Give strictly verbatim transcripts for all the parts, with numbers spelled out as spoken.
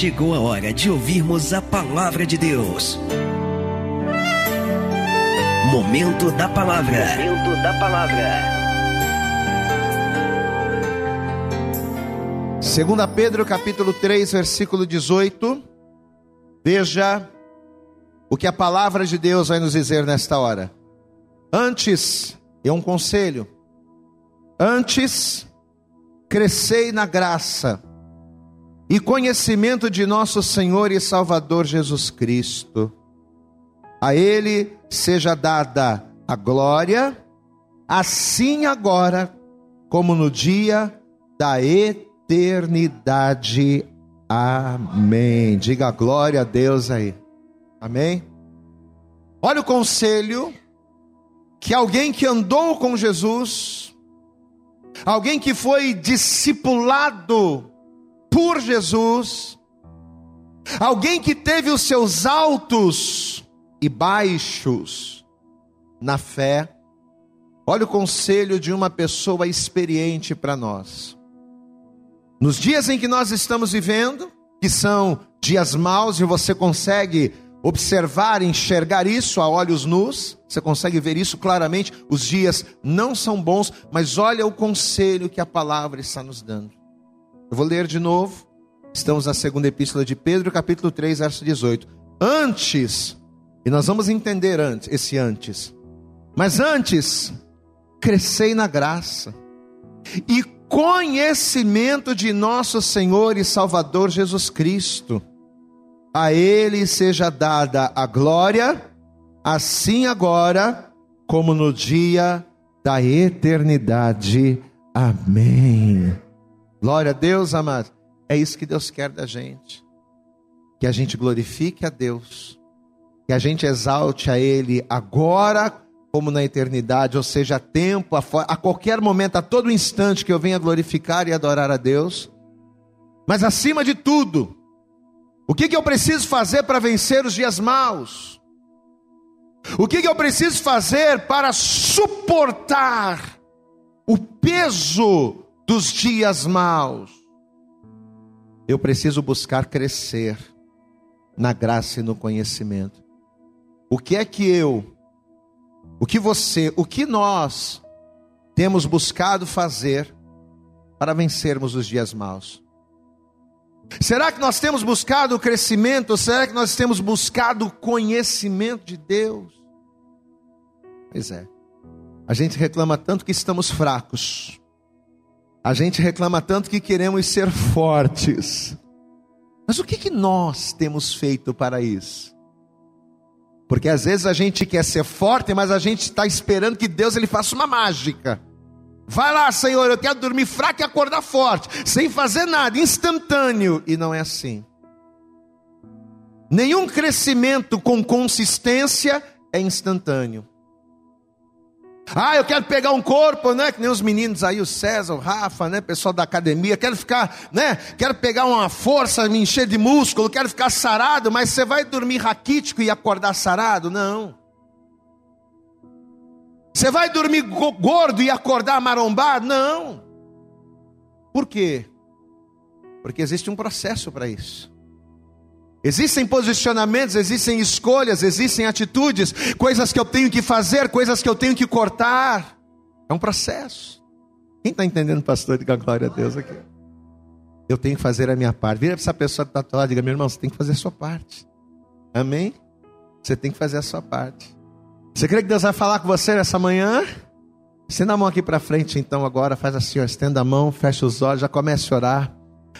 Chegou a hora de ouvirmos a Palavra de Deus. Momento da Palavra. Momento da Palavra. Segunda Pedro, capítulo três, versículo dezoito. Veja o que a Palavra de Deus vai nos dizer nesta hora. Antes, é um conselho, antes, crescei na graça e conhecimento de nosso Senhor e Salvador Jesus Cristo. A Ele seja dada a glória, assim agora, como no dia da eternidade. Amém. Diga a glória a Deus aí. Amém? Olha o conselho que alguém que andou com Jesus, alguém que foi discipulado por Jesus, alguém que teve os seus altos e baixos na fé, olha o conselho de uma pessoa experiente para nós. Nos dias em que nós estamos vivendo, que são dias maus, e você consegue observar, enxergar isso a olhos nus, você consegue ver isso claramente, os dias não são bons, mas olha o conselho que a palavra está nos dando. Eu vou ler de novo, estamos na segunda epístola de Pedro, capítulo três, verso dezoito. Antes, e nós vamos entender antes, esse antes, mas antes, crescei na graça e conhecimento de nosso Senhor e Salvador Jesus Cristo. A Ele seja dada a glória, assim agora, como no dia da eternidade. Amém. Glória a Deus, amado. É isso que Deus quer da gente. Que a gente glorifique a Deus. Que a gente exalte a Ele agora, como na eternidade. Ou seja, a tempo, a, a qualquer momento, a todo instante que eu venha glorificar e adorar a Deus. Mas acima de tudo, o que que eu preciso fazer para vencer os dias maus? O que que eu preciso fazer para suportar o peso dos dias maus? Eu preciso buscar crescer na graça e no conhecimento. O que é que eu, o que você, o que nós temos buscado fazer para vencermos os dias maus? Será que nós temos buscado o crescimento? Será que nós temos buscado o conhecimento de Deus? Pois é, a gente reclama tanto que estamos fracos. A gente reclama tanto que queremos ser fortes. Mas o que que nós temos feito para isso? Porque às vezes a gente quer ser forte, mas a gente está esperando que Deus ele faça uma mágica. Vai lá, Senhor, eu quero dormir fraco e acordar forte, sem fazer nada, instantâneo. E não é assim. Nenhum crescimento com consistência é instantâneo. Ah, eu quero pegar um corpo, né? Que nem os meninos aí, o César, o Rafa, né? Pessoal da academia. Quero ficar, né? Quero pegar uma força, me encher de músculo. Quero ficar sarado, mas você vai dormir raquítico e acordar sarado? Não. Você vai dormir gordo e acordar marombado? Não. Por quê? Porque existe um processo para isso. Existem posicionamentos, existem escolhas, existem atitudes, coisas que eu tenho que fazer, coisas que eu tenho que cortar. É um processo. Quem está entendendo, pastor? Diga glória a Deus aqui. Eu tenho que fazer a minha parte. Vira para essa pessoa que está tatuada, diga, meu irmão, você tem que fazer a sua parte. Amém? Você tem que fazer a sua parte. Você crê que Deus vai falar com você nessa manhã? Estenda a mão aqui para frente então agora, faz assim, ó, estenda a mão, fecha os olhos, já começa a orar.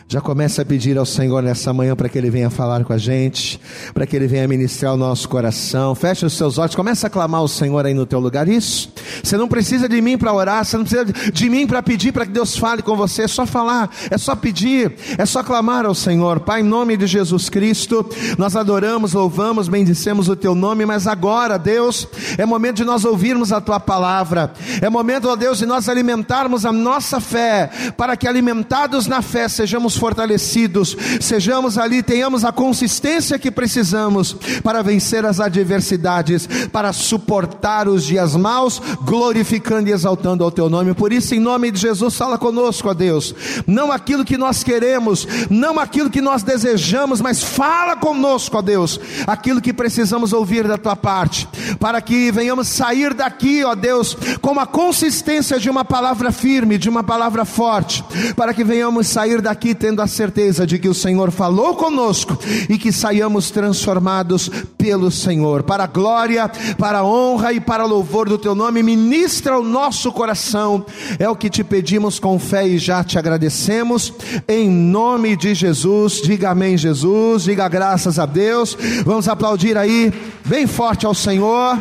Já começa a pedir ao Senhor nessa manhã para que Ele venha falar com a gente, para que Ele venha ministrar o nosso coração. Fecha os seus olhos, começa a clamar ao Senhor aí no teu lugar. Isso, você não precisa de mim para orar, você não precisa de mim para pedir para que Deus fale com você. É só falar, é só pedir, é só clamar ao Senhor. Pai, em nome de Jesus Cristo, nós adoramos, louvamos, bendicemos o teu nome, mas agora, Deus, é momento de nós ouvirmos a tua palavra. É momento, ó Deus, de nós alimentarmos a nossa fé, para que alimentados na fé sejamos sejamos fortalecidos, sejamos ali, tenhamos a consistência que precisamos para vencer as adversidades, para suportar os dias maus, glorificando e exaltando ao teu nome. Por isso, em nome de Jesus, fala conosco, ó Deus, não aquilo que nós queremos, não aquilo que nós desejamos, mas fala conosco, ó Deus, aquilo que precisamos ouvir da tua parte, para que venhamos sair daqui, ó Deus, com a consistência de uma palavra firme, de uma palavra forte, para que venhamos sair daqui tendo a certeza de que o Senhor falou conosco e que saiamos transformados pelo Senhor, para a glória, para a honra e para o louvor do teu nome. Ministra o nosso coração, é o que te pedimos com fé e já te agradecemos, em nome de Jesus. Diga amém, Jesus, diga graças a Deus. Vamos aplaudir aí, bem forte ao Senhor.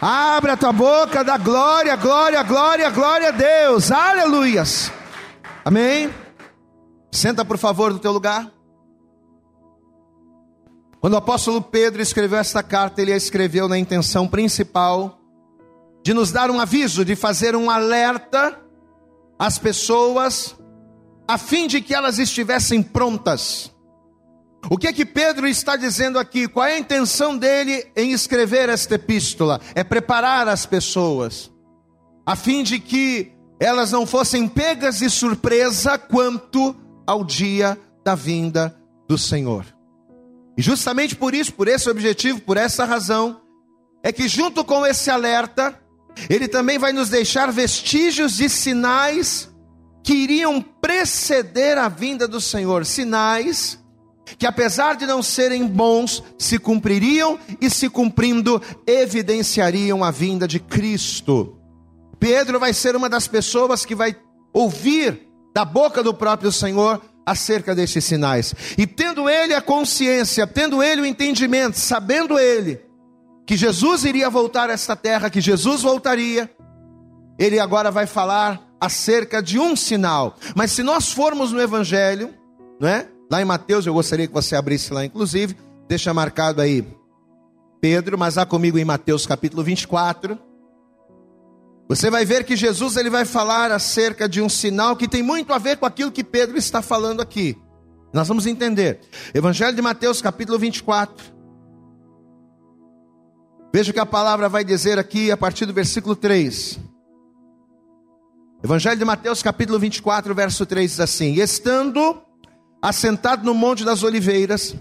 Abre a tua boca, dá glória, glória, glória, glória a Deus, aleluias, amém. Senta por favor no teu lugar. Quando o apóstolo Pedro escreveu esta carta, ele a escreveu na intenção principal de nos dar um aviso, de fazer um alerta às pessoas, a fim de que elas estivessem prontas. O que é que Pedro está dizendo aqui? Qual é a intenção dele em escrever esta epístola? É preparar as pessoas, a fim de que elas não fossem pegas de surpresa quanto ao dia da vinda do Senhor. E justamente por isso, por esse objetivo, por essa razão, é que junto com esse alerta, ele também vai nos deixar vestígios e sinais que iriam preceder a vinda do Senhor. Sinais que, apesar de não serem bons, se cumpririam e, se cumprindo, evidenciariam a vinda de Cristo. Pedro vai ser uma das pessoas que vai ouvir da boca do próprio Senhor acerca destes sinais. E tendo ele a consciência, tendo ele o entendimento, sabendo ele que Jesus iria voltar a esta terra, que Jesus voltaria, ele agora vai falar acerca de um sinal. Mas se nós formos no Evangelho, não é? Lá em Mateus, eu gostaria que você abrisse lá inclusive, deixa marcado aí Pedro, mas vá comigo em Mateus capítulo vinte e quatro, você vai ver que Jesus ele vai falar acerca de um sinal que tem muito a ver com aquilo que Pedro está falando aqui, nós vamos entender. Evangelho de Mateus capítulo vinte e quatro, veja o que a palavra vai dizer aqui a partir do versículo três. Evangelho de Mateus capítulo vinte e quatro, verso três diz assim: e estando assentado no Monte das Oliveiras,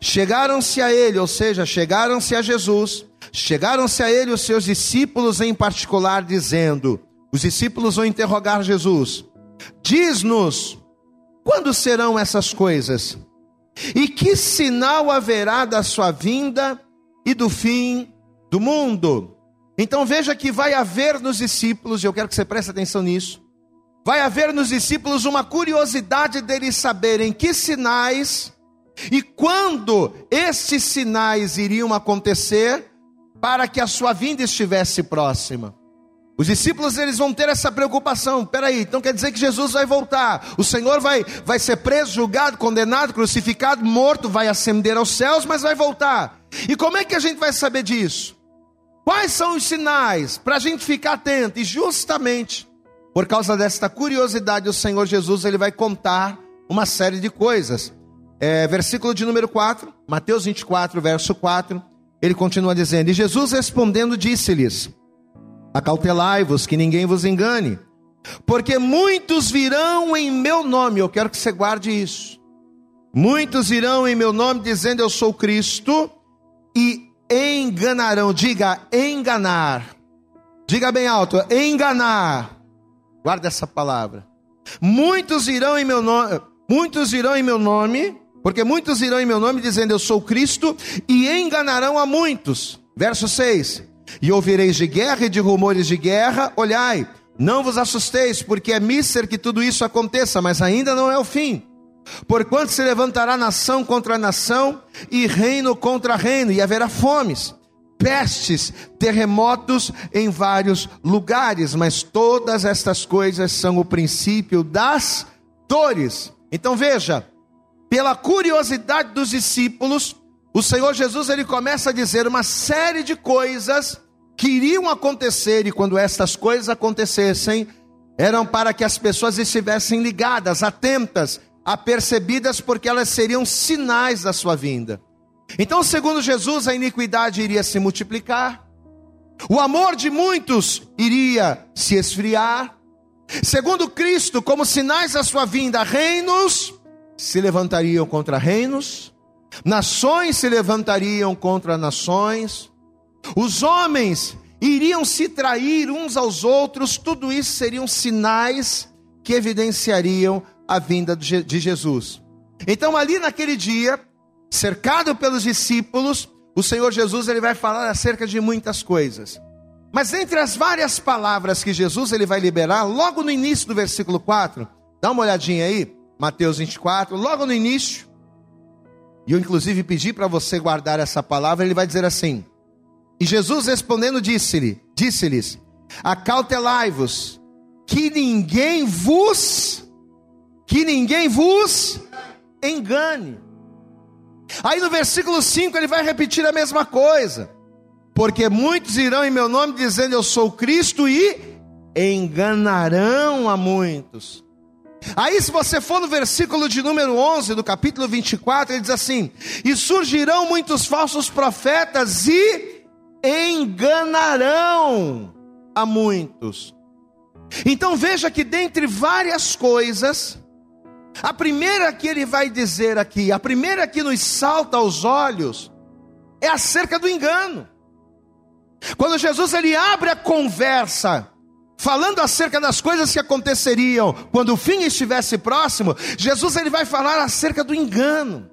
chegaram-se a ele, ou seja, chegaram-se a Jesus, chegaram-se a ele os seus discípulos em particular, dizendo, os discípulos vão interrogar Jesus, diz-nos, quando serão essas coisas? E que sinal haverá da sua vinda e do fim do mundo? Então veja que vai haver nos discípulos, e eu quero que você preste atenção nisso, vai haver nos discípulos uma curiosidade deles saberem que sinais e quando estes sinais iriam acontecer para que a sua vinda estivesse próxima. Os discípulos eles vão ter essa preocupação, peraí, então quer dizer que Jesus vai voltar, o Senhor vai, vai ser preso, julgado, condenado, crucificado, morto, vai ascender aos céus, mas vai voltar. E como é que a gente vai saber disso? Quais são os sinais para a gente ficar atento? E justamente por causa desta curiosidade, o Senhor Jesus ele vai contar uma série de coisas. É, versículo de número quatro, Mateus vinte e quatro, verso quatro, ele continua dizendo, e Jesus respondendo disse-lhes, acautelai-vos que ninguém vos engane, porque muitos virão em meu nome, eu quero que você guarde isso, muitos virão em meu nome dizendo eu sou Cristo, e enganarão, diga enganar, diga bem alto, enganar. Guarda essa palavra. Muitos irão em meu nome, muitos irão em meu nome, porque muitos irão em meu nome dizendo eu sou Cristo e enganarão a muitos. Verso seis. E ouvireis de guerra e de rumores de guerra, olhai, não vos assusteis, porque é mister que tudo isso aconteça, mas ainda não é o fim. Porquanto se levantará nação contra nação e reino contra reino, e haverá fomes, pestes, terremotos em vários lugares, mas todas estas coisas são o princípio das dores. Então veja, pela curiosidade dos discípulos, o Senhor Jesus ele começa a dizer uma série de coisas que iriam acontecer, e quando estas coisas acontecessem, eram para que as pessoas estivessem ligadas, atentas, apercebidas, porque elas seriam sinais da sua vinda. Então, segundo Jesus, a iniquidade iria se multiplicar, o amor de muitos iria se esfriar. Segundo Cristo, como sinais da sua vinda, reinos se levantariam contra reinos, nações se levantariam contra nações, os homens iriam se trair uns aos outros. Tudo isso seriam sinais que evidenciariam a vinda de Jesus. Então, ali naquele dia, cercado pelos discípulos, o Senhor Jesus ele vai falar acerca de muitas coisas. Mas entre as várias palavras que Jesus ele vai liberar, logo no início do versículo quatro, dá uma olhadinha aí, Mateus vinte e quatro, logo no início, e eu inclusive pedi para você guardar essa palavra, ele vai dizer assim: e Jesus respondendo disse-lhe, disse-lhes, acautelai-vos, que ninguém vos, que ninguém vos engane. Aí no versículo cinco ele vai repetir a mesma coisa: porque muitos irão em meu nome dizendo eu sou Cristo e enganarão a muitos. Aí se você for no versículo de número onze do capítulo vinte e quatro, ele diz assim: e surgirão muitos falsos profetas e enganarão a muitos. Então veja que dentre várias coisas, a primeira que ele vai dizer aqui, a primeira que nos salta aos olhos, é acerca do engano. Quando Jesus ele abre a conversa, falando acerca das coisas que aconteceriam quando o fim estivesse próximo, Jesus ele vai falar acerca do engano.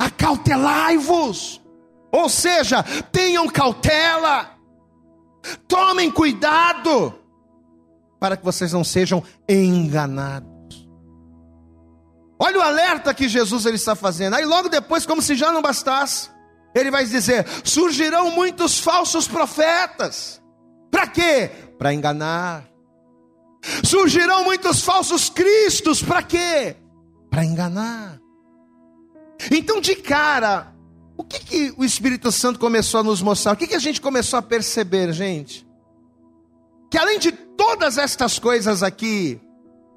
Acautelai-vos, ou seja, tenham cautela, tomem cuidado, para que vocês não sejam enganados. Olha o alerta que Jesus ele está fazendo. Aí logo depois, como se já não bastasse, ele vai dizer: surgirão muitos falsos profetas. Para quê? Para enganar. Surgirão muitos falsos cristos. Para quê? Para enganar. Então, de cara, o que, que o Espírito Santo começou a nos mostrar? O que, que a gente começou a perceber, gente? Que além de todas estas coisas aqui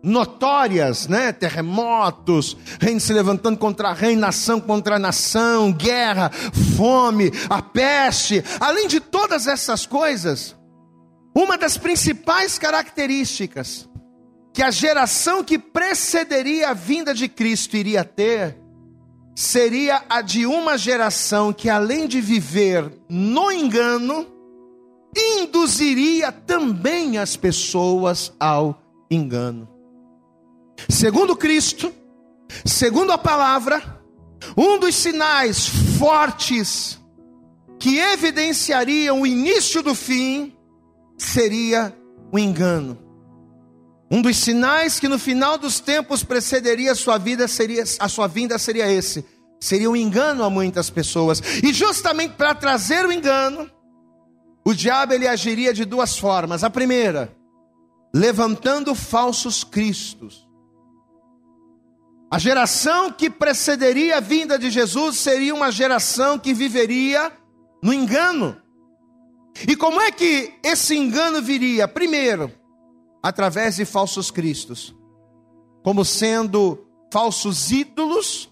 notórias, né? Terremotos, reino se levantando contra reino, nação contra nação, guerra, fome, a peste, além de todas essas coisas, uma das principais características que a geração que precederia a vinda de Cristo iria ter, seria a de uma geração que, além de viver no engano, induziria também as pessoas ao engano. Segundo Cristo, segundo a palavra, um dos sinais fortes que evidenciariam o início do fim seria o engano. Um dos sinais que no final dos tempos precederia a sua vida seria, a sua vinda seria esse, seria um engano a muitas pessoas. E justamente para trazer o engano, o diabo ele agiria de duas formas. A primeira, levantando falsos cristos. A geração que precederia a vinda de Jesus seria uma geração que viveria no engano. E como é que esse engano viria? Primeiro, através de falsos cristos, como sendo falsos ídolos,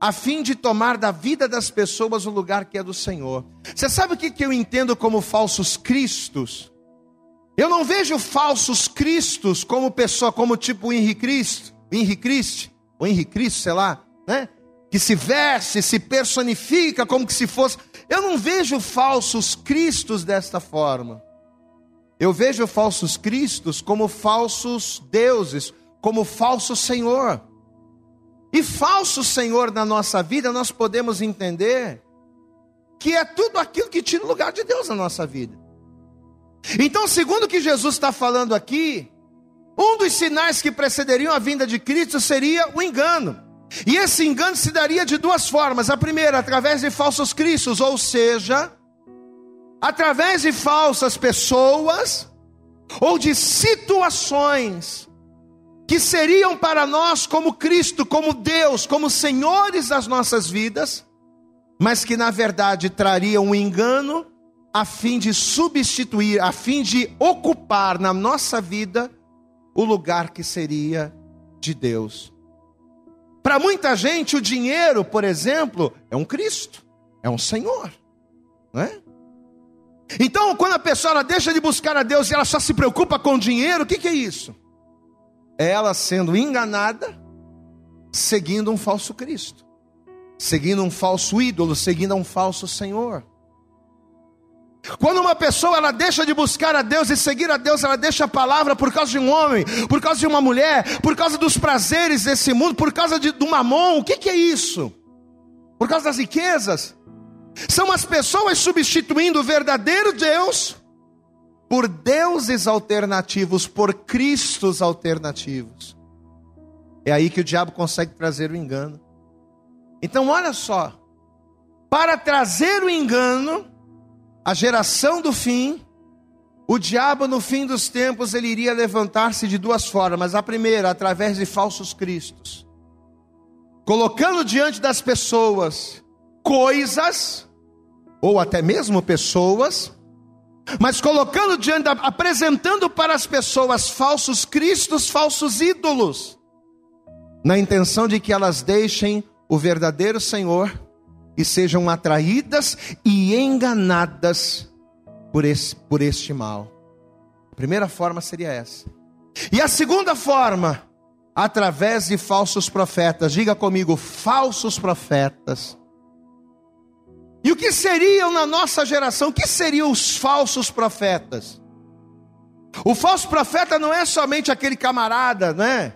a fim de tomar da vida das pessoas o lugar que é do Senhor. Você sabe o que eu entendo como falsos cristos? Eu não vejo falsos cristos como pessoa, como tipo Henri Cristo, Henri Cristo, o Henri Cristo, sei lá, né? Que se veste, se personifica como que se fosse. Eu não vejo falsos cristos desta forma. Eu vejo falsos cristos como falsos deuses, como falso senhor. E falso senhor na nossa vida, nós podemos entender que é tudo aquilo que tira o lugar de Deus na nossa vida. Então, segundo o que Jesus está falando aqui, um dos sinais que precederiam a vinda de Cristo seria o engano. E esse engano se daria de duas formas. A primeira, através de falsos cristos, ou seja, através de falsas pessoas, ou de situações que seriam para nós como Cristo, como Deus, como senhores das nossas vidas, mas que na verdade trariam um engano a fim de substituir, a fim de ocupar na nossa vida o lugar que seria de Deus. Para muita gente, o dinheiro, por exemplo, é um Cristo, é um Senhor, não é? Então, quando a pessoa ela deixa de buscar a Deus e ela só se preocupa com o dinheiro, o que, que é isso? É ela sendo enganada, seguindo um falso Cristo, seguindo um falso ídolo, seguindo um falso Senhor. Quando uma pessoa ela deixa de buscar a Deus e seguir a Deus, ela deixa a palavra por causa de um homem, por causa de uma mulher, por causa dos prazeres desse mundo, por causa de, do mamão, o que, que é isso? Por causa das riquezas. São as pessoas substituindo o verdadeiro Deus por deuses alternativos, por cristos alternativos. É aí que o diabo consegue trazer o engano. Então olha só, para trazer o engano, a geração do fim, o diabo no fim dos tempos, ele iria levantar-se de duas formas. A primeira, através de falsos cristos, colocando diante das pessoas coisas, ou até mesmo pessoas, mas colocando diante, apresentando para as pessoas falsos cristos, falsos ídolos, na intenção de que elas deixem o verdadeiro Senhor e sejam atraídas e enganadas por, esse, por este mal. A primeira forma seria essa. E a segunda forma, através de falsos profetas. Diga comigo, falsos profetas. E o que seriam na nossa geração? O que seriam os falsos profetas? O falso profeta não é somente aquele camarada, né,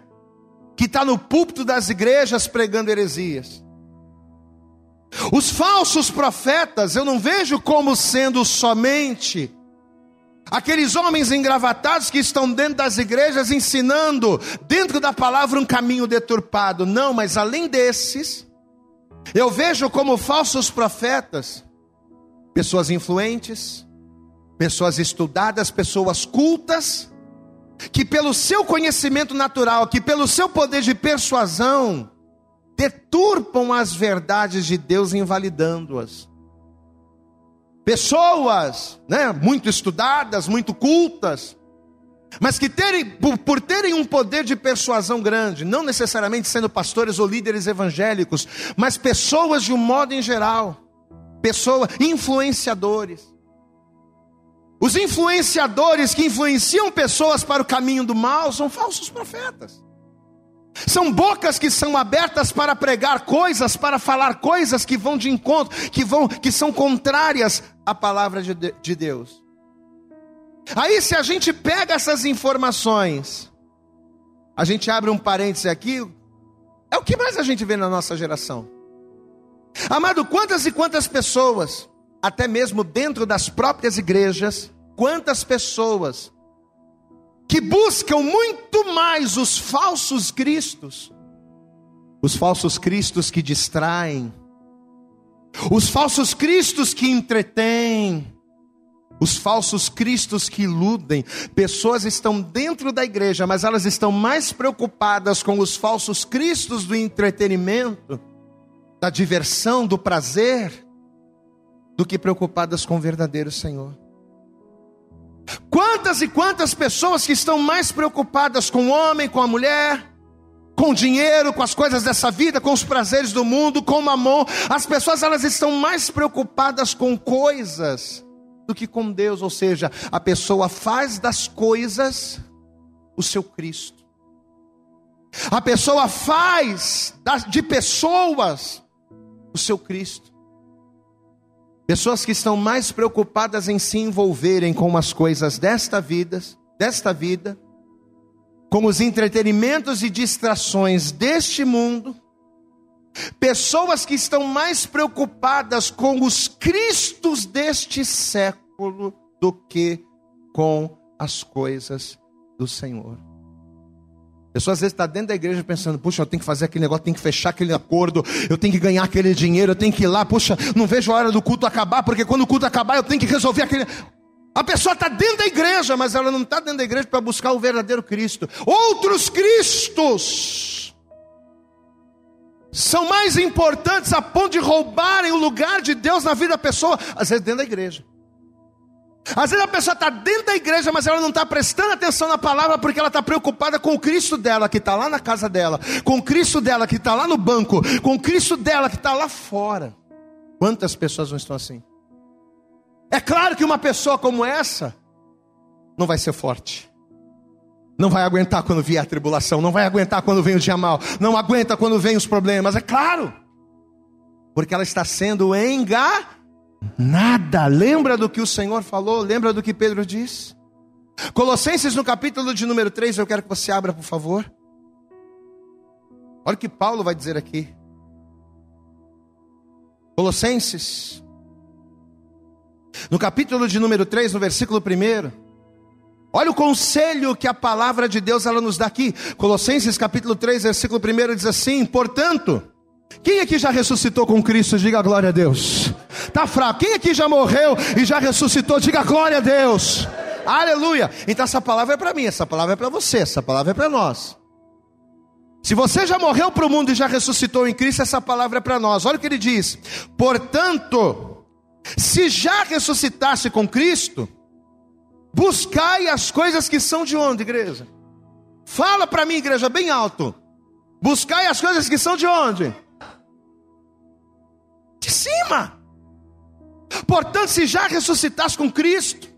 que está no púlpito das igrejas pregando heresias. Os falsos profetas eu não vejo como sendo somente aqueles homens engravatados que estão dentro das igrejas ensinando dentro da palavra um caminho deturpado. Não, mas além desses, eu vejo como falsos profetas pessoas influentes, pessoas estudadas, pessoas cultas, que pelo seu conhecimento natural, que pelo seu poder de persuasão, deturpam as verdades de Deus, invalidando-as. Pessoas, né, muito estudadas, muito cultas, mas que terem, por terem um poder de persuasão grande, não necessariamente sendo pastores ou líderes evangélicos, mas pessoas de um modo em geral, pessoas, influenciadores. Os influenciadores que influenciam pessoas para o caminho do mal são falsos profetas. São bocas que são abertas para pregar coisas, para falar coisas que vão de encontro, que, vão, que são contrárias à palavra de, de Deus. Aí se a gente pega essas informações, a gente abre um parêntese aqui, é o que mais a gente vê na nossa geração. Amado, quantas e quantas pessoas, até mesmo dentro das próprias igrejas, quantas pessoas que buscam muito mais os falsos cristos, os falsos cristos que distraem, os falsos cristos que entretêm, os falsos cristos que iludem. Pessoas estão dentro da igreja, mas elas estão mais preocupadas com os falsos cristos do entretenimento, da diversão, do prazer, do que preocupadas com o verdadeiro Senhor. Quantas e quantas pessoas que estão mais preocupadas com o homem, com a mulher, com o dinheiro, com as coisas dessa vida, com os prazeres do mundo, com o mamão. As pessoas elas estão mais preocupadas com coisas do que com Deus. Ou seja, a pessoa faz das coisas o seu Cristo. A pessoa faz de pessoas o seu Cristo. Pessoas que estão mais preocupadas em se envolverem com as coisas desta vida, desta vida, com os entretenimentos e distrações deste mundo. Pessoas que estão mais preocupadas com os cristos deste século do que com as coisas do Senhor. Pessoas às vezes estão dentro da igreja pensando, puxa, eu tenho que fazer aquele negócio, tenho que fechar aquele acordo, eu tenho que ganhar aquele dinheiro, eu tenho que ir lá, puxa, não vejo a hora do culto acabar, porque quando o culto acabar eu tenho que resolver aquele... A pessoa está dentro da igreja, mas ela não está dentro da igreja para buscar o verdadeiro Cristo. Outros cristos são mais importantes a ponto de roubarem o lugar de Deus na vida da pessoa, às vezes dentro da igreja. Às vezes a pessoa está dentro da igreja, mas ela não está prestando atenção na palavra, porque ela está preocupada com o Cristo dela que está lá na casa dela, com o Cristo dela que está lá no banco, com o Cristo dela que está lá fora. Quantas pessoas não estão assim? É claro que uma pessoa como essa não vai ser forte, não vai aguentar quando vier a tribulação, não vai aguentar quando vem o dia mal, não aguenta quando vem os problemas, é claro, porque ela está sendo enganada. Nada, lembra do que o Senhor falou, lembra do que Pedro diz? Colossenses no capítulo de número três, eu quero que você abra por favor. Olha o que Paulo vai dizer aqui. Colossenses, no capítulo de número três, no versículo um. Olha o conselho que a palavra de Deus ela nos dá aqui. Colossenses capítulo três, versículo um diz assim: portanto, quem aqui já ressuscitou com Cristo? Diga glória a Deus. Está fraco. Quem aqui já morreu e já ressuscitou? Diga glória a Deus. Aleluia. Então essa palavra é para mim, essa palavra é para você, essa palavra é para nós. Se você já morreu para o mundo e já ressuscitou em Cristo, essa palavra é para nós. Olha o que ele diz: portanto, se já ressuscitasse com Cristo, buscai as coisas que são de onde, igreja? Fala para mim, igreja, bem alto. Buscai as coisas que são de onde? De cima. Portanto, se já ressuscitasse com Cristo,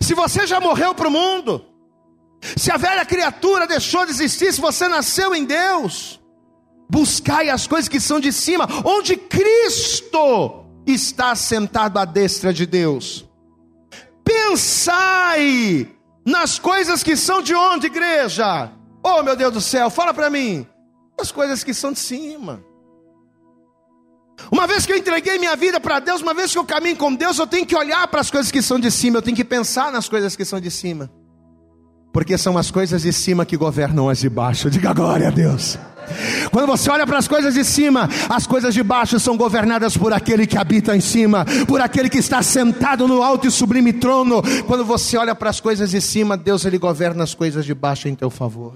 se você já morreu para o mundo, se a velha criatura deixou de existir, se você nasceu em Deus, buscai as coisas que são de cima, onde Cristo está sentado à destra de Deus. Pensai nas coisas que são de onde, igreja? Oh meu Deus do céu, fala para mim, as coisas que são de cima. Uma vez que eu entreguei minha vida para Deus, uma vez que eu caminho com Deus, eu tenho que olhar para as coisas que são de cima, eu tenho que pensar nas coisas que são de cima, porque são as coisas de cima que governam as de baixo. Diga glória a Deus. Quando você olha para as coisas de cima, as coisas de baixo são governadas por aquele que habita em cima, por aquele que está sentado no alto e sublime trono. Quando você olha para as coisas de cima, Deus ele governa as coisas de baixo em teu favor.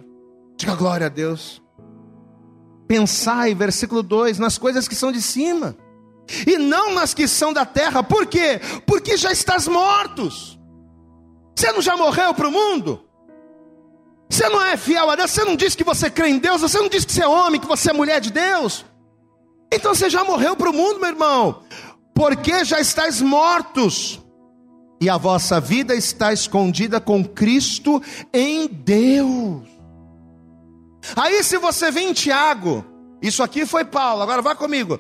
Diga glória a Deus. Pensai, versículo dois, nas coisas que são de cima, e não nas que são da terra. Por quê? Porque já estás mortos. Você não já morreu para o mundo? Você não é fiel a Deus? Você não diz que você crê em Deus? Você não diz que você é homem, que você é mulher de Deus? Então você já morreu para o mundo, meu irmão. Porque já estáis mortos, e a vossa vida está escondida com Cristo em Deus. Aí se você vem em Tiago, isso aqui foi Paulo, agora vá comigo,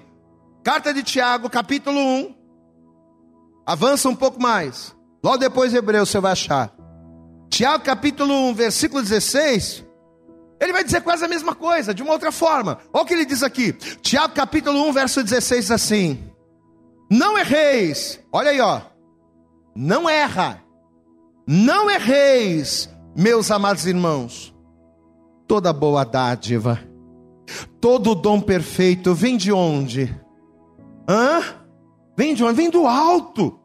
carta de Tiago, capítulo um, avança um pouco mais, logo depois de Hebreus você vai achar, Tiago capítulo um, versículo dezesseis, ele vai dizer quase a mesma coisa, de uma outra forma. Olha o que ele diz aqui, Tiago capítulo um, verso dezesseis, assim: não erreis, olha aí ó, não erra, não erreis, meus amados irmãos, toda boa dádiva, todo dom perfeito, vem de onde? Hã? Vem de onde? Vem do alto,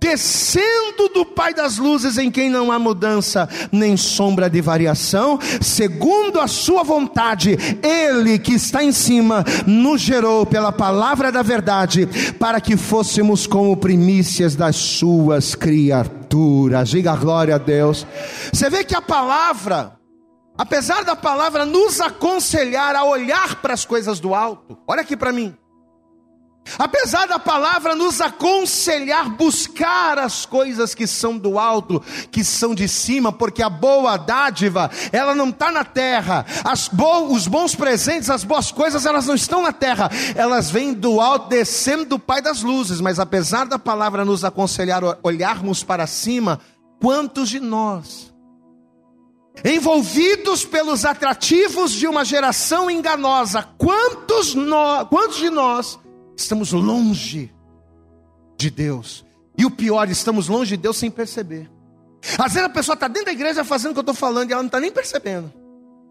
descendo do Pai das luzes, em quem não há mudança, nem sombra de variação, segundo a sua vontade, Ele que está em cima, nos gerou pela palavra da verdade, para que fôssemos como primícias das suas criaturas. Diga glória a Deus. Você vê que a palavra, apesar da palavra nos aconselhar a olhar para as coisas do alto, olha aqui para mim, apesar da palavra nos aconselhar buscar as coisas que são do alto, que são de cima, porque a boa dádiva, ela não está na terra, as bo- os bons presentes, as boas coisas, elas não estão na terra, elas vêm do alto, descendo do Pai das luzes. Mas apesar da palavra nos aconselhar a olharmos para cima, quantos de nós, envolvidos pelos atrativos de uma geração enganosa, quantos, no, quantos de nós estamos longe de Deus? E o pior, estamos longe de Deus sem perceber. Às vezes a pessoa está dentro da igreja fazendo o que eu estou falando e ela não está nem percebendo.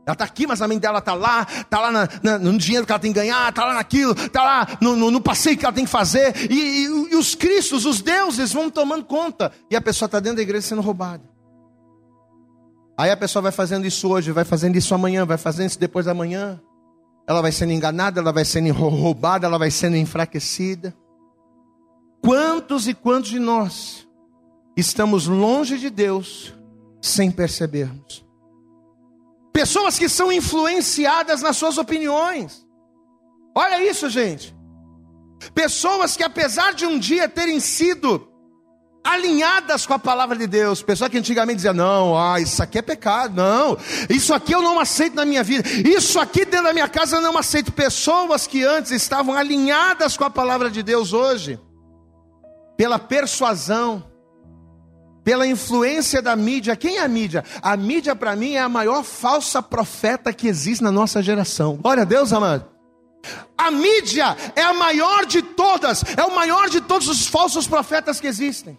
Ela está aqui, mas a mente dela está lá, está lá na, na, no dinheiro que ela tem que ganhar, está lá naquilo, está lá no, no, no passeio que ela tem que fazer. E, e, e os cristos, os deuses vão tomando conta. E a pessoa está dentro da igreja sendo roubada. Aí a pessoa vai fazendo isso hoje, vai fazendo isso amanhã, vai fazendo isso depois da manhã. Ela vai sendo enganada, ela vai sendo roubada, ela vai sendo enfraquecida. Quantos e quantos de nós estamos longe de Deus sem percebermos. Pessoas que são influenciadas nas suas opiniões. Olha isso, gente. Pessoas que, apesar de um dia terem sido alinhadas com a palavra de Deus, pessoas que antigamente diziam, não, ah, isso aqui é pecado, não, isso aqui eu não aceito na minha vida, isso aqui dentro da minha casa eu não aceito. Pessoas que antes estavam alinhadas com a palavra de Deus, hoje, pela persuasão, pela influência da mídia. Quem é a mídia? A mídia para mim é a maior falsa profeta que existe na nossa geração. Glória a Deus, amado. A mídia é a maior de todas, é o maior de todos os falsos profetas que existem.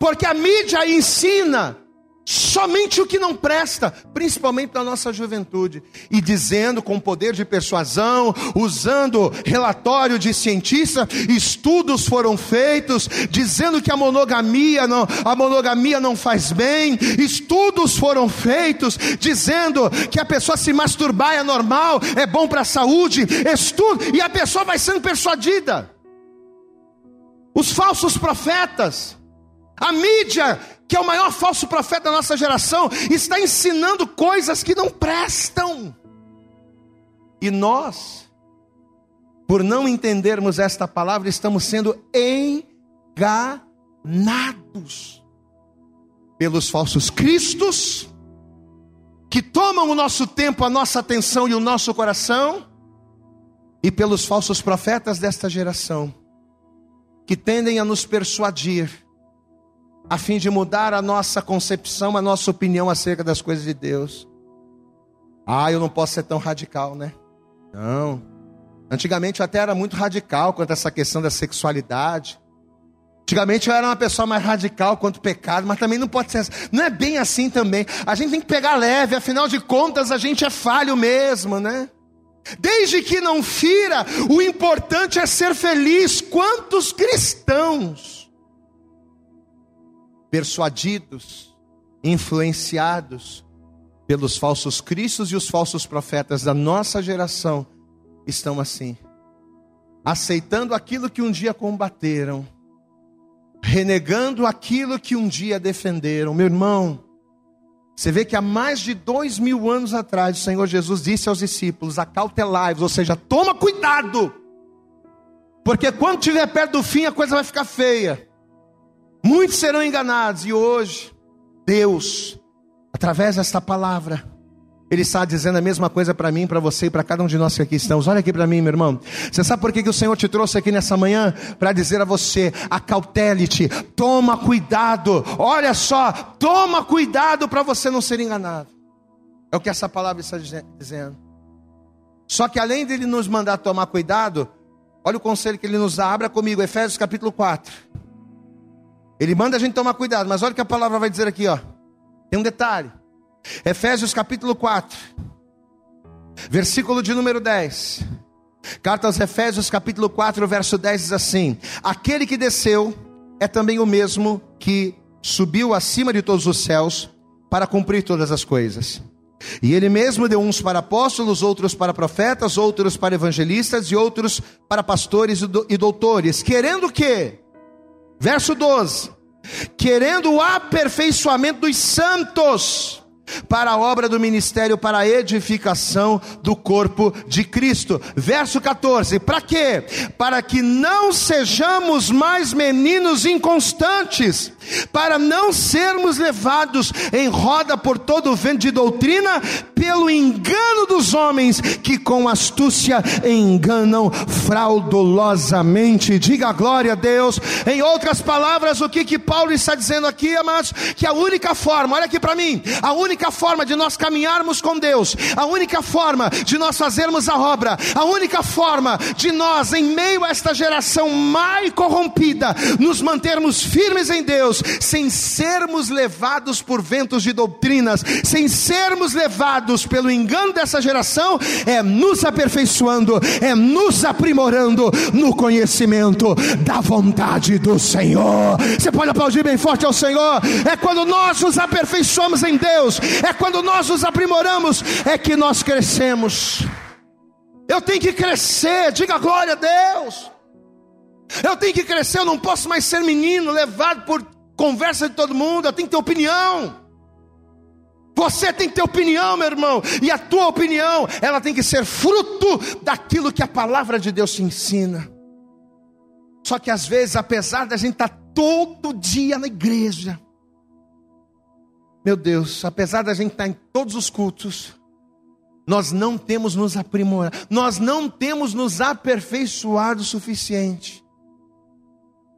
Porque a mídia ensina somente o que não presta, principalmente na nossa juventude. E dizendo com poder de persuasão, usando relatório de cientista, estudos foram feitos, dizendo que a monogamia não, a monogamia não faz bem. Estudos foram feitos, dizendo que a pessoa se masturbar é normal, é bom para a saúde. Estudo, e a pessoa vai sendo persuadida. Os falsos profetas, a mídia, que é o maior falso profeta da nossa geração, está ensinando coisas que não prestam. E nós, por não entendermos esta palavra, estamos sendo enganados pelos falsos cristos, que tomam o nosso tempo, a nossa atenção e o nosso coração, e pelos falsos profetas desta geração, que tendem a nos persuadir, a fim de mudar a nossa concepção, a nossa opinião acerca das coisas de Deus. Ah, eu não posso ser tão radical, né? Não. Antigamente eu até era muito radical quanto a essa questão da sexualidade. Antigamente eu era uma pessoa mais radical quanto ao pecado, mas também não pode ser assim. Não é bem assim também. A gente tem que pegar leve, afinal de contas a gente é falho mesmo, né? Desde que não fira, o importante é ser feliz. Quantos cristãos, persuadidos, influenciados pelos falsos cristos e os falsos profetas da nossa geração, estão assim, aceitando aquilo que um dia combateram, renegando aquilo que um dia defenderam. Meu irmão, você vê que há mais de dois mil anos atrás, o Senhor Jesus disse aos discípulos, acautelai-vos, ou seja, toma cuidado, porque quando estiver perto do fim, a coisa vai ficar feia. Muitos serão enganados. E hoje, Deus, através desta palavra, Ele está dizendo a mesma coisa para mim, para você e para cada um de nós que aqui estamos. Olha aqui para mim, meu irmão. Você sabe por que, que o Senhor te trouxe aqui nessa manhã? Para dizer a você, acautele-te, toma cuidado. Olha só, toma cuidado para você não ser enganado. É o que essa palavra está dizendo. Só que além dele nos mandar tomar cuidado, olha o conselho que ele nos dá. Abra comigo, Efésios capítulo quatro. Ele manda a gente tomar cuidado, mas olha o que a palavra vai dizer aqui, ó. Tem um detalhe. Efésios capítulo quatro, versículo de número dez. Carta aos Efésios capítulo quatro, verso dez diz assim: aquele que desceu é também o mesmo que subiu acima de todos os céus para cumprir todas as coisas. E ele mesmo deu uns para apóstolos, outros para profetas, outros para evangelistas e outros para pastores e doutores, querendo que... Verso doze, querendo o aperfeiçoamento dos santos para a obra do ministério, para a edificação do corpo de Cristo. Verso catorze, para quê? Para que não sejamos mais meninos inconstantes, para não sermos levados em roda por todo o vento de doutrina, pelo engano dos homens que com astúcia enganam fraudulosamente. Diga a glória a Deus. Em outras palavras, o que que Paulo está dizendo aqui, amados? Que a única forma, olha aqui para mim, a única forma de nós caminharmos com Deus, a única forma de nós fazermos a obra, a única forma de nós, em meio a esta geração má e corrompida, nos mantermos firmes em Deus, sem sermos levados por ventos de doutrinas, sem sermos levados pelo engano dessa geração, é nos aperfeiçoando, é nos aprimorando no conhecimento da vontade do Senhor. Você pode aplaudir bem forte ao Senhor. É quando nós nos aperfeiçoamos em Deus, é quando nós nos aprimoramos, é que nós crescemos. Eu tenho que crescer, diga glória a Deus. Eu tenho que crescer, eu não posso mais ser menino, levado por conversa de todo mundo. Eu tenho que ter opinião. Você tem que ter opinião, meu irmão. E a tua opinião, ela tem que ser fruto daquilo que a palavra de Deus te ensina. Só que às vezes, apesar da gente estar todo dia na igreja, meu Deus, apesar da gente estar em todos os cultos, nós não temos nos aprimorar, nós não temos nos aperfeiçoado o suficiente.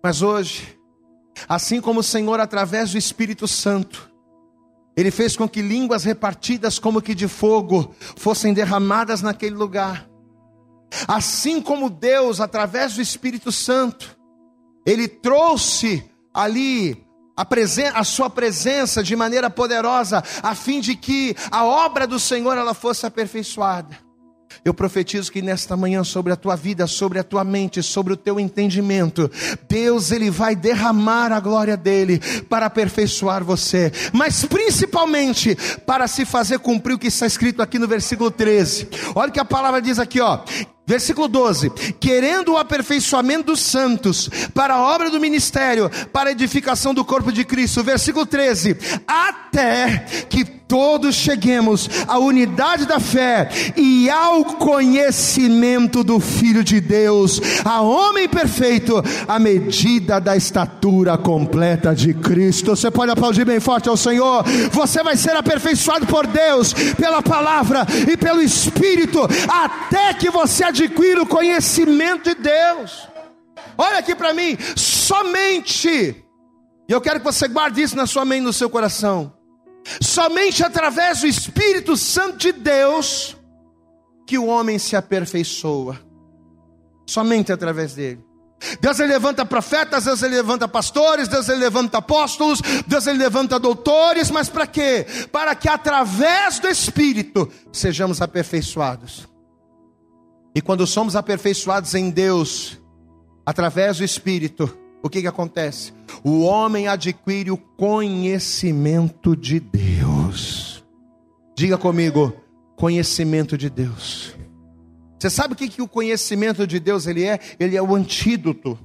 Mas hoje, assim como o Senhor, através do Espírito Santo, Ele fez com que línguas repartidas como que de fogo fossem derramadas naquele lugar. Assim como Deus, através do Espírito Santo, Ele trouxe ali A, presen- a sua presença de maneira poderosa, a fim de que a obra do Senhor ela fosse aperfeiçoada. Eu profetizo que nesta manhã, sobre a tua vida, sobre a tua mente, sobre o teu entendimento, Deus ele vai derramar a glória dele para aperfeiçoar você, mas principalmente para se fazer cumprir o que está escrito aqui no versículo treze. Olha o que a palavra diz aqui, ó. Versículo doze, querendo o aperfeiçoamento dos santos, para a obra do ministério, para a edificação do corpo de Cristo. Versículo treze, até que todos cheguemos à unidade da fé e ao conhecimento do Filho de Deus, a homem perfeito, à medida da estatura completa de Cristo. Você pode aplaudir bem forte ao Senhor. Você vai ser aperfeiçoado por Deus, pela palavra e pelo Espírito, até que você adquira o conhecimento de Deus. Olha aqui para mim, somente, e eu quero que você guarde isso na sua mente, no seu coração, somente através do Espírito Santo de Deus que o homem se aperfeiçoa, somente através dele. Deus ele levanta profetas, Deus ele levanta pastores, Deus ele levanta apóstolos, Deus ele levanta doutores, mas para quê? Para que através do Espírito sejamos aperfeiçoados. E quando somos aperfeiçoados em Deus, através do Espírito, o que que acontece? O homem adquire o conhecimento de Deus. Diga comigo, conhecimento de Deus. Você sabe o que que o conhecimento de Deus ele é? Ele é o antídoto